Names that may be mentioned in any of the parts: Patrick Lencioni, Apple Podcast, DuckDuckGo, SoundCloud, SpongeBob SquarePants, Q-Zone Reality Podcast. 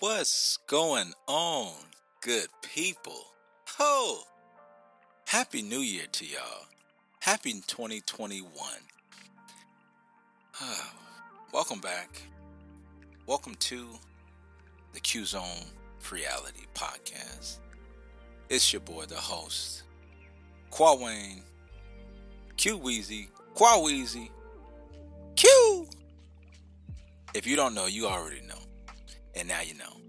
What's going on, good people? Ho! Happy New Year to y'all. Happy 2021. Welcome back. Welcome to the Q-Zone Reality Podcast. It's your boy, the host, Quawayne, Q-Weezy, Quaweezy, Q! If you don't know, you already know. And now you know.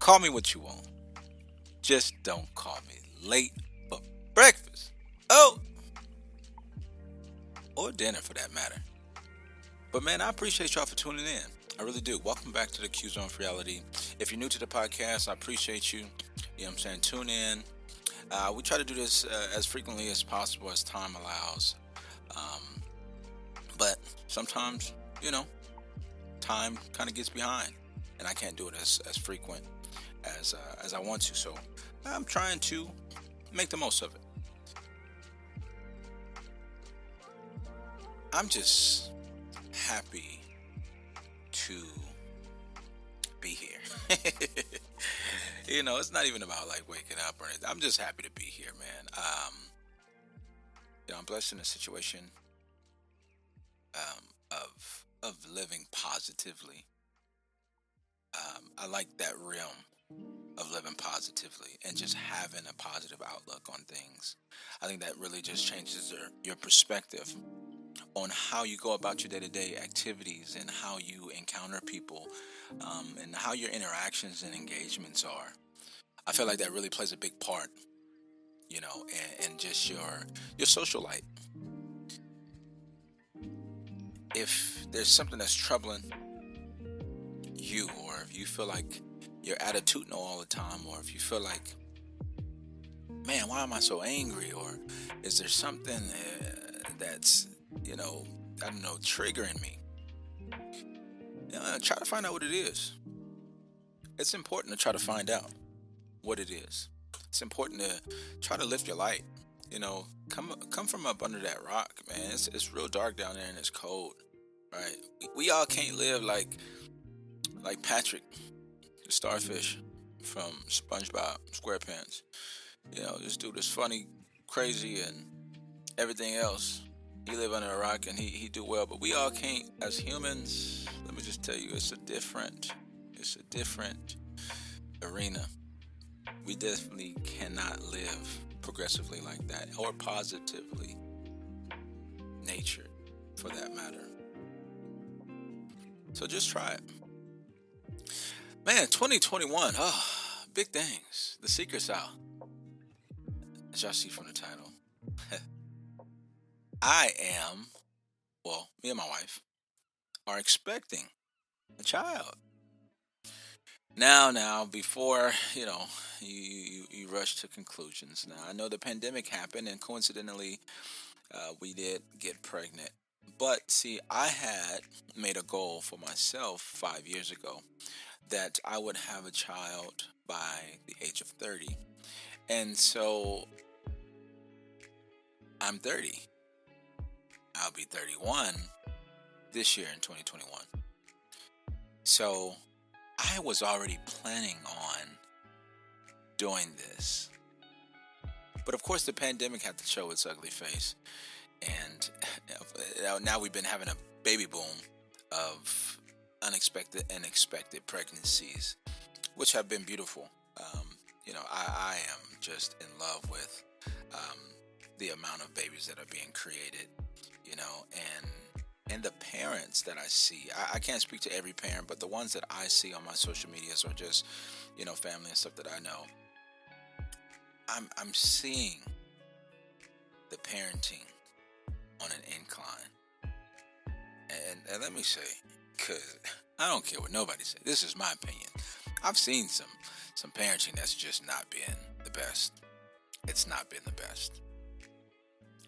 Call me what you want. Just don't call me late for breakfast. Oh! Or dinner for that matter. But man, I appreciate y'all for tuning in. I really do. Welcome back to the Q-Zone Reality. If you're new to the podcast, I appreciate you. You know what I'm saying? Tune in. We try to do this as frequently as possible as time allows. But sometimes, you know, time kind of gets behind. And I can't do it as frequent as I want to. So I'm trying to make the most of it. I'm just happy to be here. You know, it's not even about like waking up or anything. I'm just happy to be here, man. I'm blessed in a situation of living positively. I like that realm of living positively and just having a positive outlook on things. I think that really just changes your perspective on how you go about your day-to-day activities and how you encounter people, and how your interactions and engagements are. I feel like that really plays a big part, you know, and just your social life. If there's something that's troubling you, or if you feel like you're attitudinal all the time, or if you feel like, man, why am I so angry, or is there something that's, you know, I don't know, triggering me, try to find out what it is. It's important to try to find out what it is. It's important to try to lift your light. You know, come from up under that rock, man. It's real dark down there and it's cold, right? We all can't live like Patrick, the starfish from SpongeBob SquarePants. You know, this dude is funny, crazy, and everything else. He live under a rock and he do well, but we all can't as humans. Let me just tell you, it's a different arena. We definitely cannot live progressively like that, or positively natured, for that matter. So just try it. Man, 2021, big things. The secret's out, as y'all see from the title. Me and my wife are expecting a child. Now, before, you know, you rush to conclusions. Now, I know the pandemic happened, and coincidentally, we did get pregnant. But, see, I had made a goal for myself 5 years ago that I would have a child by the age of 30. And so, I'm 30. I'll be 31 this year in 2021. So, I was already planning on doing this. But, of course, the pandemic had to show its ugly face. And now we've been having a baby boom of unexpected and expected pregnancies, which have been beautiful. You know, I am just in love with the amount of babies that are being created, you know, and the parents that I see. I can't speak to every parent, but the ones that I see on my social medias, or just, you know, family and stuff that I know, I'm seeing the parenting on an incline. And let me say, because I don't care what nobody says, this is my opinion. I've seen some parenting that's just not been the best. It's not been the best.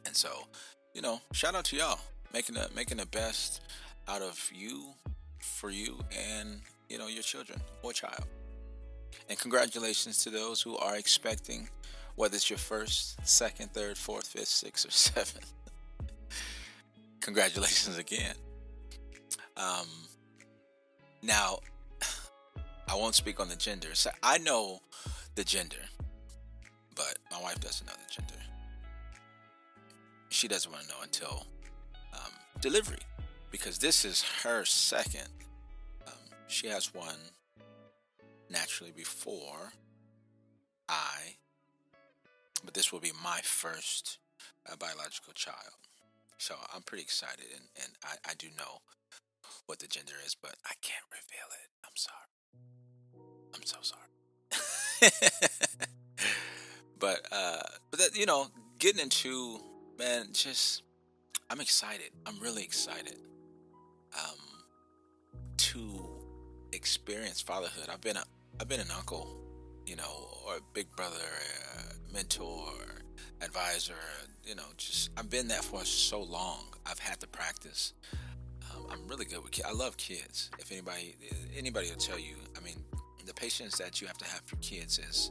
And so, you know, shout out to y'all making the best out of you, for you, and, you know, your children or child. And congratulations to those who are expecting, whether it's your first, second, third, fourth, fifth, sixth, or seventh. Congratulations again. Now, I I won't speak on the gender. So I know the gender, but my wife doesn't know the gender. She doesn't want to know until delivery, because this is her second. She has one naturally before but this will be my first biological child. So I'm pretty excited, and I do know what the gender is, but I can't reveal it. I'm sorry. I'm so sorry. But that, you know, getting into, man, just, I'm excited. I'm really excited to experience fatherhood. I've been an uncle, you know, or a big brother, a mentor, advisor, you know, just, I've been that for so long. I've had to practice. I'm really good with kids. I love kids. If anybody will tell you, I mean, the patience that you have to have for kids is,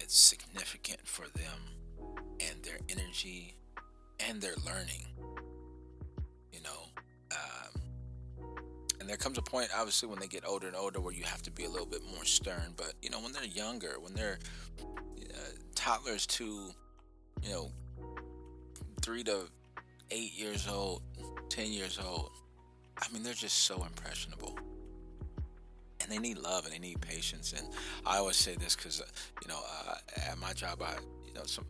it's significant for them and their energy and their learning, you know, and there comes a point, obviously, when they get older and older, where you have to be a little bit more stern. But, you know, when they're younger, when they're toddlers to, you know, 3 to 8 years old, 10 years old, I mean, they're just so impressionable. And they need love and they need patience. And I always say this because, you know, at my job, a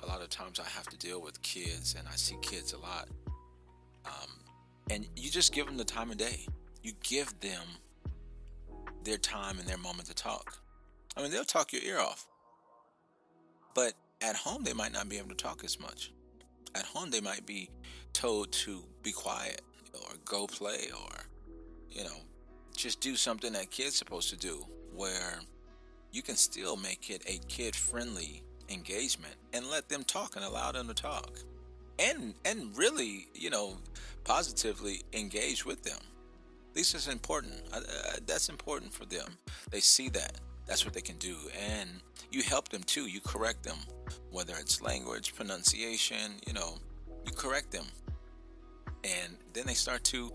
lot of times I have to deal with kids, and I see kids a lot. And you just give them the time of day. You give them their time and their moment to talk. I mean, they'll talk your ear off. But at home, they might not be able to talk as much. At home, they might be told to be quiet or go play or, you know, just do something that kids are supposed to do, where you can still make it a kid-friendly engagement and let them talk and allow them to talk. And really, you know, positively engage with them. This is important. That's important for them. They see that. That's what they can do. And you help them too. You correct them, whether it's language, pronunciation, you know, you correct them. And then they start to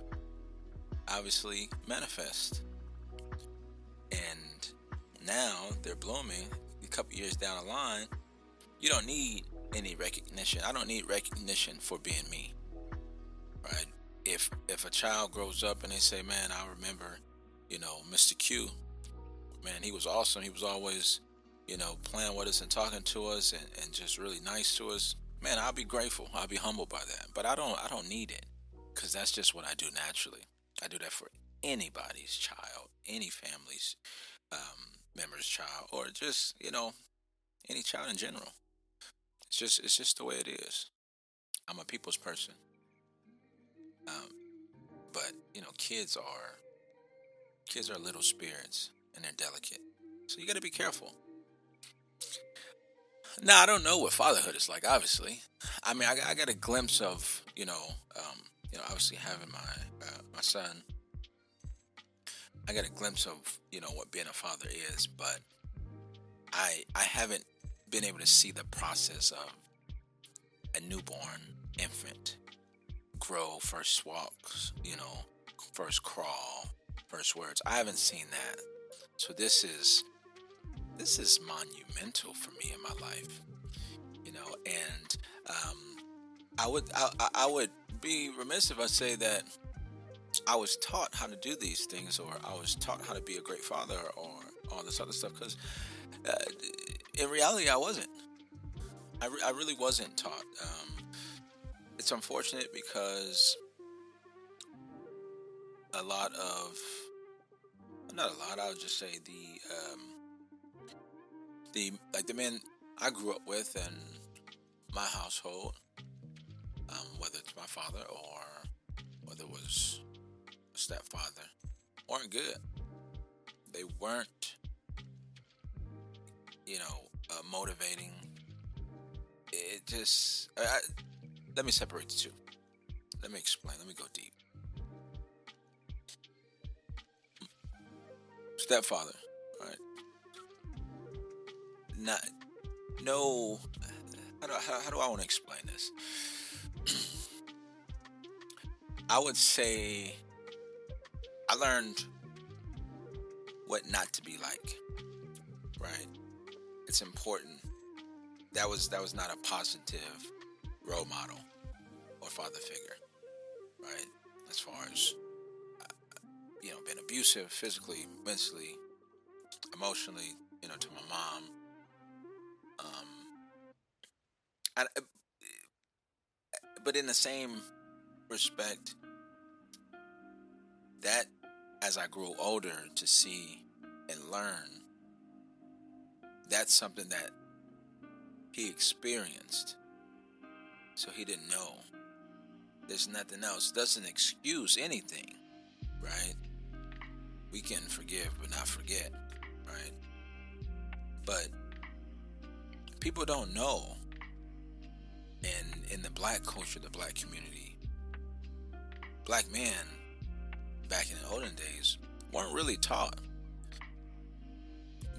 obviously manifest. And now they're blooming. A couple years down the line, you don't need any recognition. I don't need recognition for being me, right? If a child grows up and they say, man, I remember, you know, Mr. Q, man, he was awesome. He was always, you know, playing with us and talking to us and just really nice to us. Man, I'll be grateful. I'll be humbled by that. But I don't need it, because that's just what I do naturally. I do that for anybody's child, any family's member's child, or just, you know, any child in general. It's just the way it is. I'm a people's person. But you know, kids are little spirits, and they're delicate, so you got to be careful. Now, I don't know what fatherhood is like. Obviously, I mean, I got a glimpse of, you know, obviously having my son. I got a glimpse of, you know, what being a father is, but I haven't been able to see the process of a newborn infant. Grow, first walks, you know, first crawl, first words. I haven't seen that. So this is monumental for me in my life, you know, and I would be remiss if I say that I was taught how to do these things, or I was taught how to be a great father, or all this other stuff, because in reality I wasn't. I really wasn't taught. It's unfortunate, because I would just say the men I grew up with in my household, whether it's my father or whether it was a stepfather, weren't good. They weren't, you know, motivating. It just, let me separate the two. Let me explain. Let me go deep. Stepfather, right? How do I want to explain this? I would say I learned what not to be like, right? It's important. That was not a positive role model or father figure, right? As far as, being abusive physically, mentally, emotionally, to my mom. But in the same respect, that as I grew older to see and learn, that's something that he experienced. So he didn't know. There's nothing else. Doesn't excuse anything, right? We can forgive but not forget, right? But people don't know. And in the black culture, the black community, black men back in the olden days weren't really taught.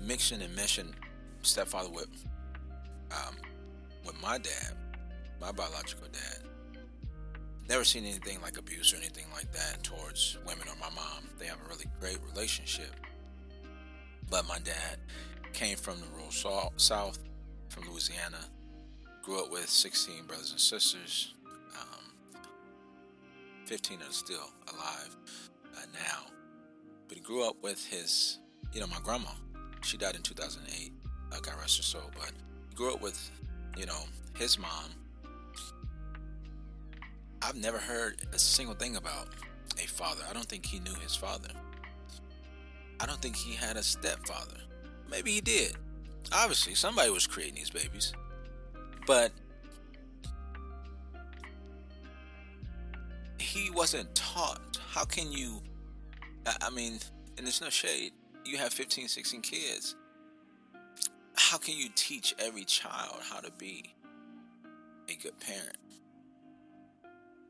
Mixing and meshing stepfather with my dad, my biological dad. Never seen anything like abuse or anything like that towards women or my mom. They have a really great relationship. But my dad came from the rural South, from Louisiana. Grew up with 16 brothers and sisters. 15 are still alive now. But he grew up with his, my grandma. She died in 2008. God rest her soul. But he grew up with, his mom. I've never heard a single thing about a father. I don't think he knew his father. I don't think he had a stepfather. Maybe he did. Obviously, somebody was creating these babies. But he wasn't taught. How can you, and there's no shade, you have 15, 16 kids. How can you teach every child how to be a good parent?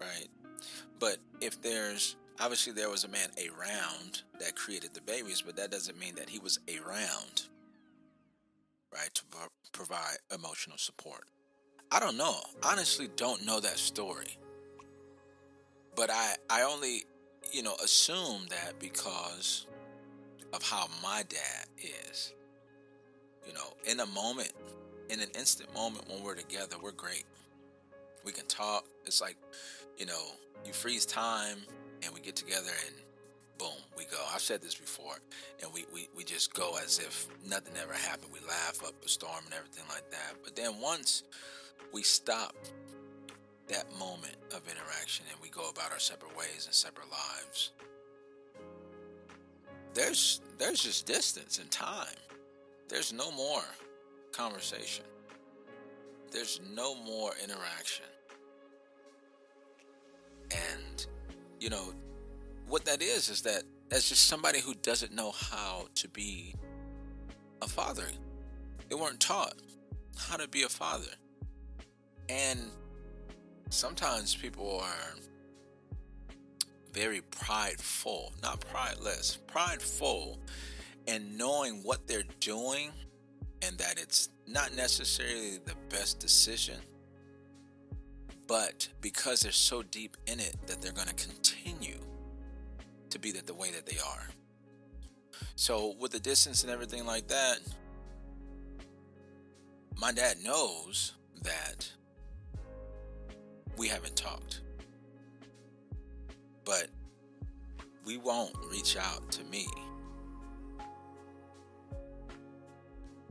Right? But if there's, obviously there was a man around that created the babies, but that doesn't mean that he was around, right, to provide emotional support. I don't know. Honestly, don't know that story. But I only, assume that because of how my dad is. In a moment, in an instant moment when we're together, we're great. We can talk. It's like, you freeze time and we get together and boom, we go. I've said this before. And we just go as if nothing ever happened. We laugh up a storm and everything like that. But then once we stop that moment of interaction and we go about our separate ways and separate lives, there's just distance and time. There's no more conversation. There's no more interaction. And, what that is that that's just somebody who doesn't know how to be a father. They weren't taught how to be a father. And sometimes people are very prideful, not prideless, prideful, and knowing what they're doing and that it's not necessarily the best decision, but because they're so deep in it that they're going to continue to be that the way that they are. So with the distance and everything like that, my dad knows that we haven't talked, but we won't reach out to me.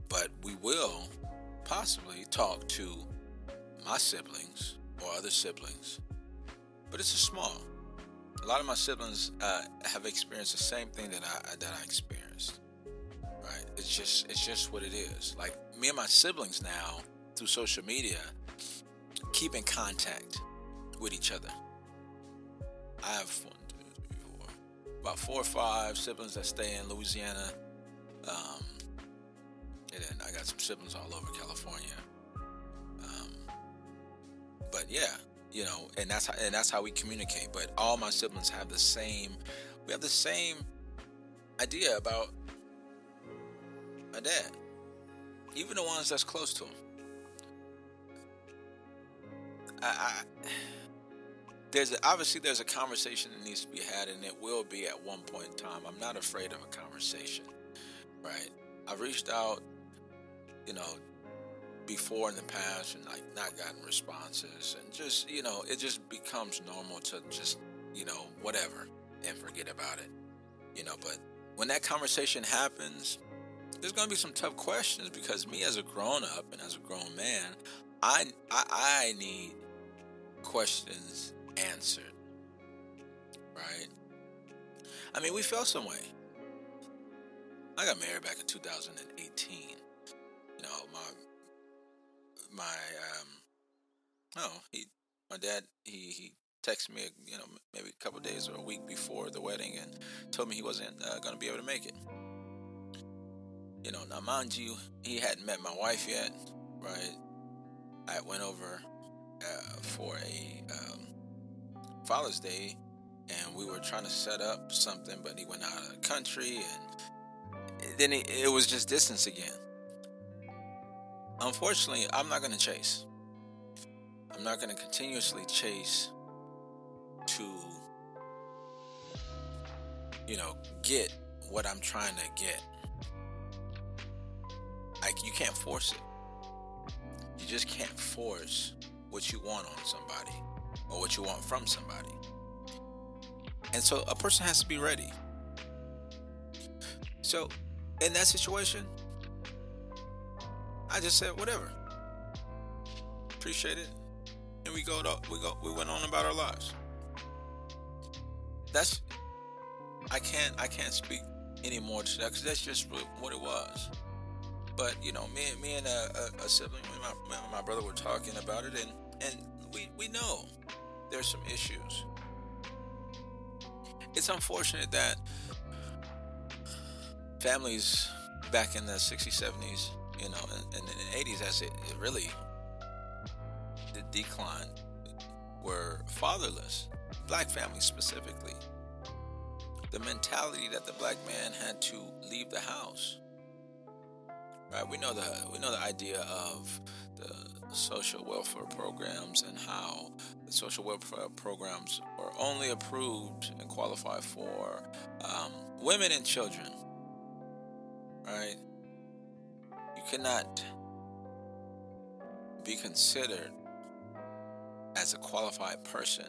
But we will possibly talk to my siblings or other siblings. But it's small. A lot of my siblings have experienced the same thing that I experienced. Right? It's just what it is. Like me and my siblings now, through social media, keep in contact with each other. I have 4 or 5 siblings that stay in Louisiana. And then I got some siblings all over California. But yeah, and that's how we communicate. But all my siblings have the same idea about my dad. Even the ones that's close to him. There's a conversation that needs to be had, and it will be at one point in time. I'm not afraid of a conversation. right? I've reached out, before in the past and not gotten responses, and just, it just becomes normal to just, whatever, and forget about it, but when that conversation happens, there's going to be some tough questions, because me as a grown up and as a grown man, I need questions answered, right? I mean, we felt some way. I got married back in 2018. My dad, he texted me, maybe a couple of days or a week before the wedding, and told me he wasn't going to be able to make it. Now mind you, he hadn't met my wife yet, right? I went over for a Father's Day, and we were trying to set up something, but he went out of the country, and then it was just distance again. Unfortunately, I'm not going to chase. I'm not going to continuously chase to, get what I'm trying to get. You can't force it. You just can't force what you want on somebody or what you want from somebody. And so a person has to be ready. So in that situation, I just said, whatever. Appreciate it. And we went on about our lives. I can't speak anymore to that, because that's just what it was. But me and a sibling, my brother, were talking about it, and we know there's some issues. It's unfortunate that families back in the 60s, 70s, and in the 80s, as it really declined, were fatherless. Black families specifically. The mentality that the black man had to leave the house. Right, we know the idea of the social welfare programs, and how the social welfare programs are only approved and qualify for women and children. Right, you cannot be considered as a qualified person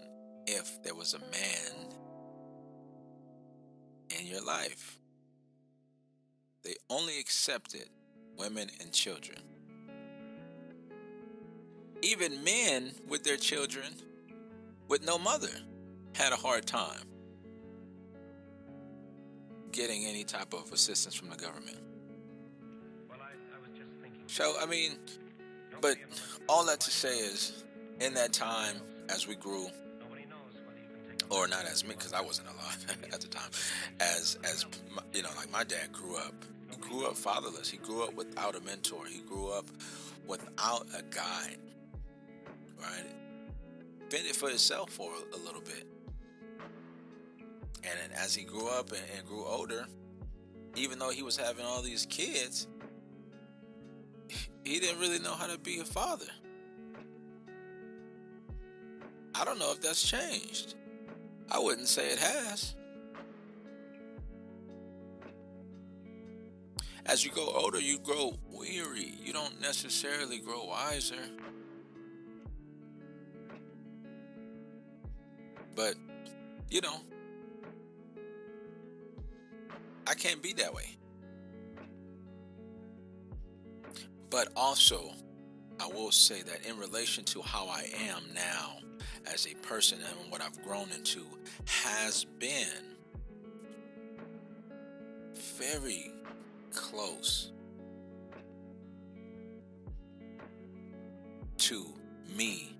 if there was a man in your life. They only accepted women and children. Even men with their children with no mother had a hard time getting any type of assistance from the government. Well, I was just thinking. So, but all that to say is, in that time, as we grew, or not as me, because I wasn't alive at the time, as my dad grew up. He grew up fatherless. He grew up without a mentor. He grew up without a guide. Right? Fended for himself for a little bit. And as he grew up and grew older, even though he was having all these kids, he didn't really know how to be a father. I don't know if that's changed. I wouldn't say it has. As you grow older, you grow weary. You don't necessarily grow wiser. But, I can't be that way. But also, I will say that in relation to how I am now as a person and what I've grown into has been very close to me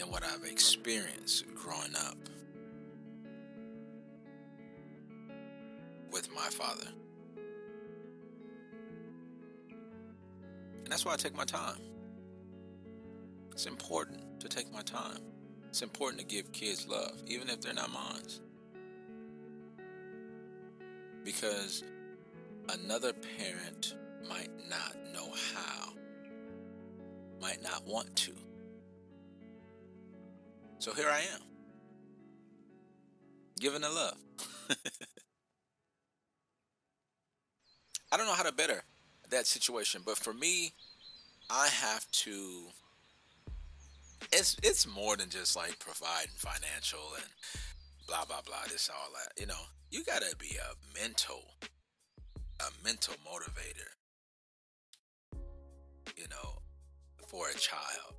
and what I've experienced growing up with my father. And that's why I take my time. It's important to take my time. It's important to give kids love, even if they're not mine. Because another parent might not know how, might not want to. So here I am, giving the love. I don't know how to better that situation, but for me, I have to. It's more than just like providing financial and blah blah blah. This all that, you know. You gotta be a mental motivator, you know, for a child.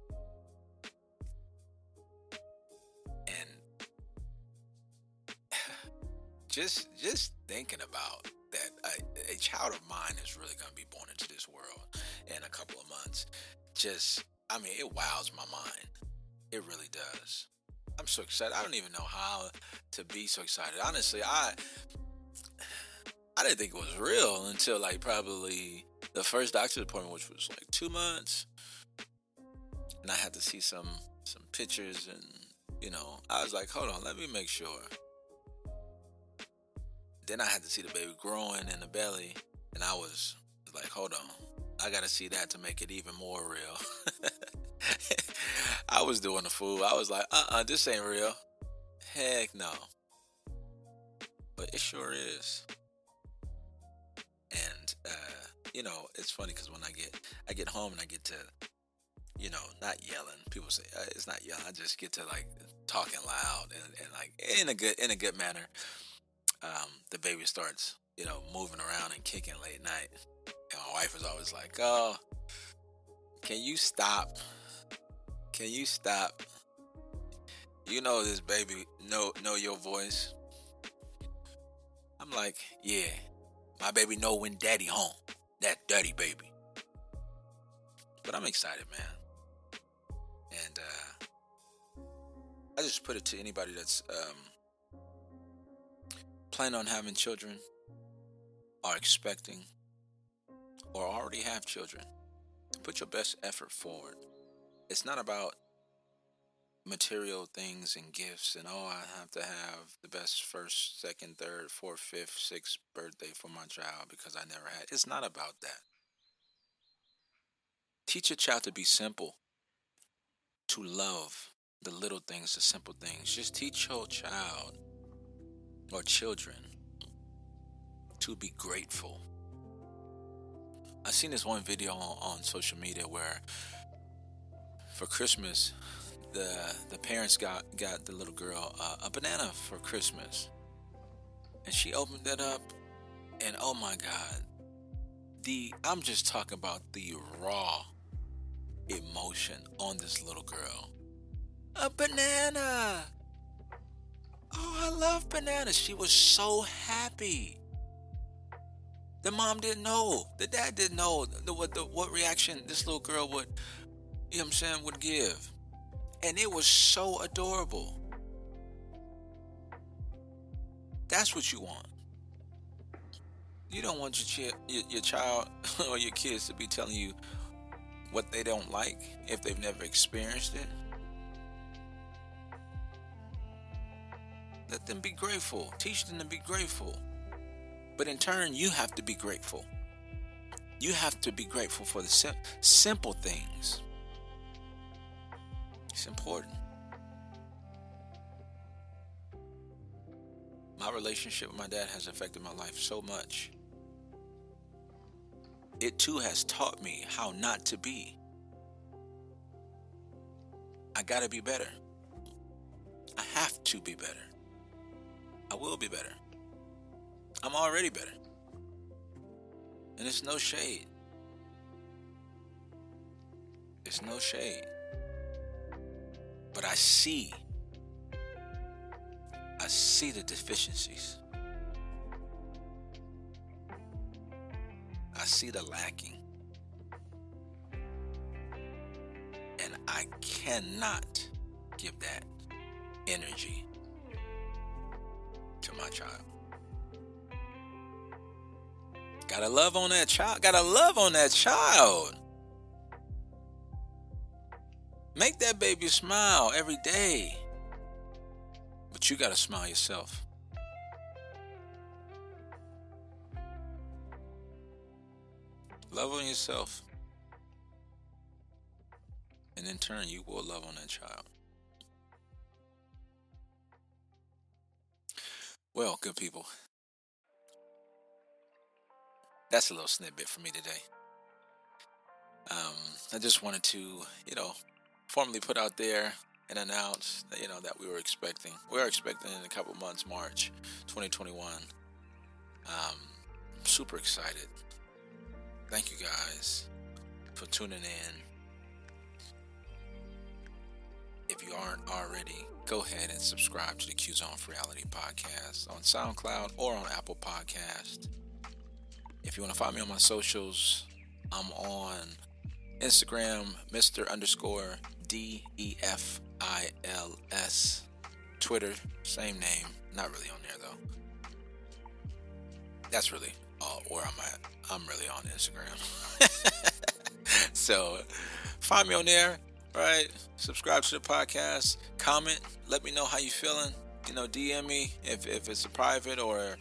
Just thinking about that, a child of mine is really going to be born into this world in a couple of months. It wows my mind. It really does. I'm so excited. I don't even know how to be so excited. Honestly, I didn't think it was real until like probably the first doctor's appointment, which was like 2 months. And I had to see some pictures and, you know, I was like, hold on, let me make sure. Then I had to see the baby growing in the belly, and I was like, hold on, I gotta see that to make it even more real. I was doing the fool. I was like, this ain't real. Heck no. But it sure is. And, you know, it's funny because when I get home and I get to, you know, not yelling. People say it's not yelling. I just get to like talking loud and like in a good manner. The baby starts, you know, moving around and kicking late night. And my wife is always like, oh, can you stop? You know, this baby know your voice. I'm like, yeah, my baby know when daddy home, that dirty baby. But I'm excited, man. And I just put it to anybody that's plan on having children, are expecting, or already have children. Put your best effort forward. It's not about material things and gifts and I have to have the best first, second, third, fourth, fifth, sixth birthday for my child because I never had. It's not about that. Teach your child to be simple, to love the little things, the simple things. Just teach your child or children to be grateful. I seen this one video on social media where for Christmas the parents got the little girl a banana for Christmas, and she opened that up, and oh my God, I'm just talking about the raw emotion on this little girl. A banana. Oh, I love bananas. She was so happy. The mom didn't know. The dad didn't know what reaction this little girl would, you know what I'm saying, would give. And it was so adorable. That's what you want. You don't want your child or your kids to be telling you what they don't like if they've never experienced it. Let them be grateful. Teach them to be grateful. But in turn, you have to be grateful. You have to be grateful for the simple things. It's important. My relationship with my dad has affected my life so much. It too has taught me how not to be. I gotta be better. I have to be better. I will be better. I'm already better. And it's no shade. It's no shade. But I see the deficiencies. I see the lacking. And I cannot give that energy to my child. Gotta love on that child. Make that baby smile every day. But you gotta smile yourself. Love on yourself. And in turn, you will love on that child. Well, good people. that's a little snippet for me today. I just wanted to, formally put out there and announce that, that we are expecting in a couple months, March 2021. I'm super excited. Thank you guys for tuning in. If you aren't already, go ahead and subscribe to the Q-Zone Reality Podcast on SoundCloud or on Apple Podcast. If you want to find me on my socials, I'm on Instagram, Mr_DEFILS. Twitter, same name. Not really on there though. That's really all where I'm at. I'm really on Instagram. So find me on there, right? Subscribe to the podcast. Comment. Let me know how you feeling. DM me if it's a private, or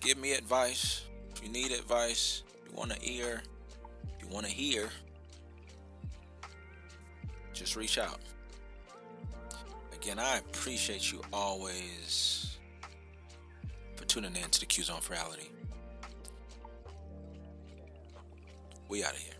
give me advice. If you need advice, you want an ear, you want to hear, just reach out. Again, I appreciate you always for tuning in to the Q-Zone Reality. We out of here.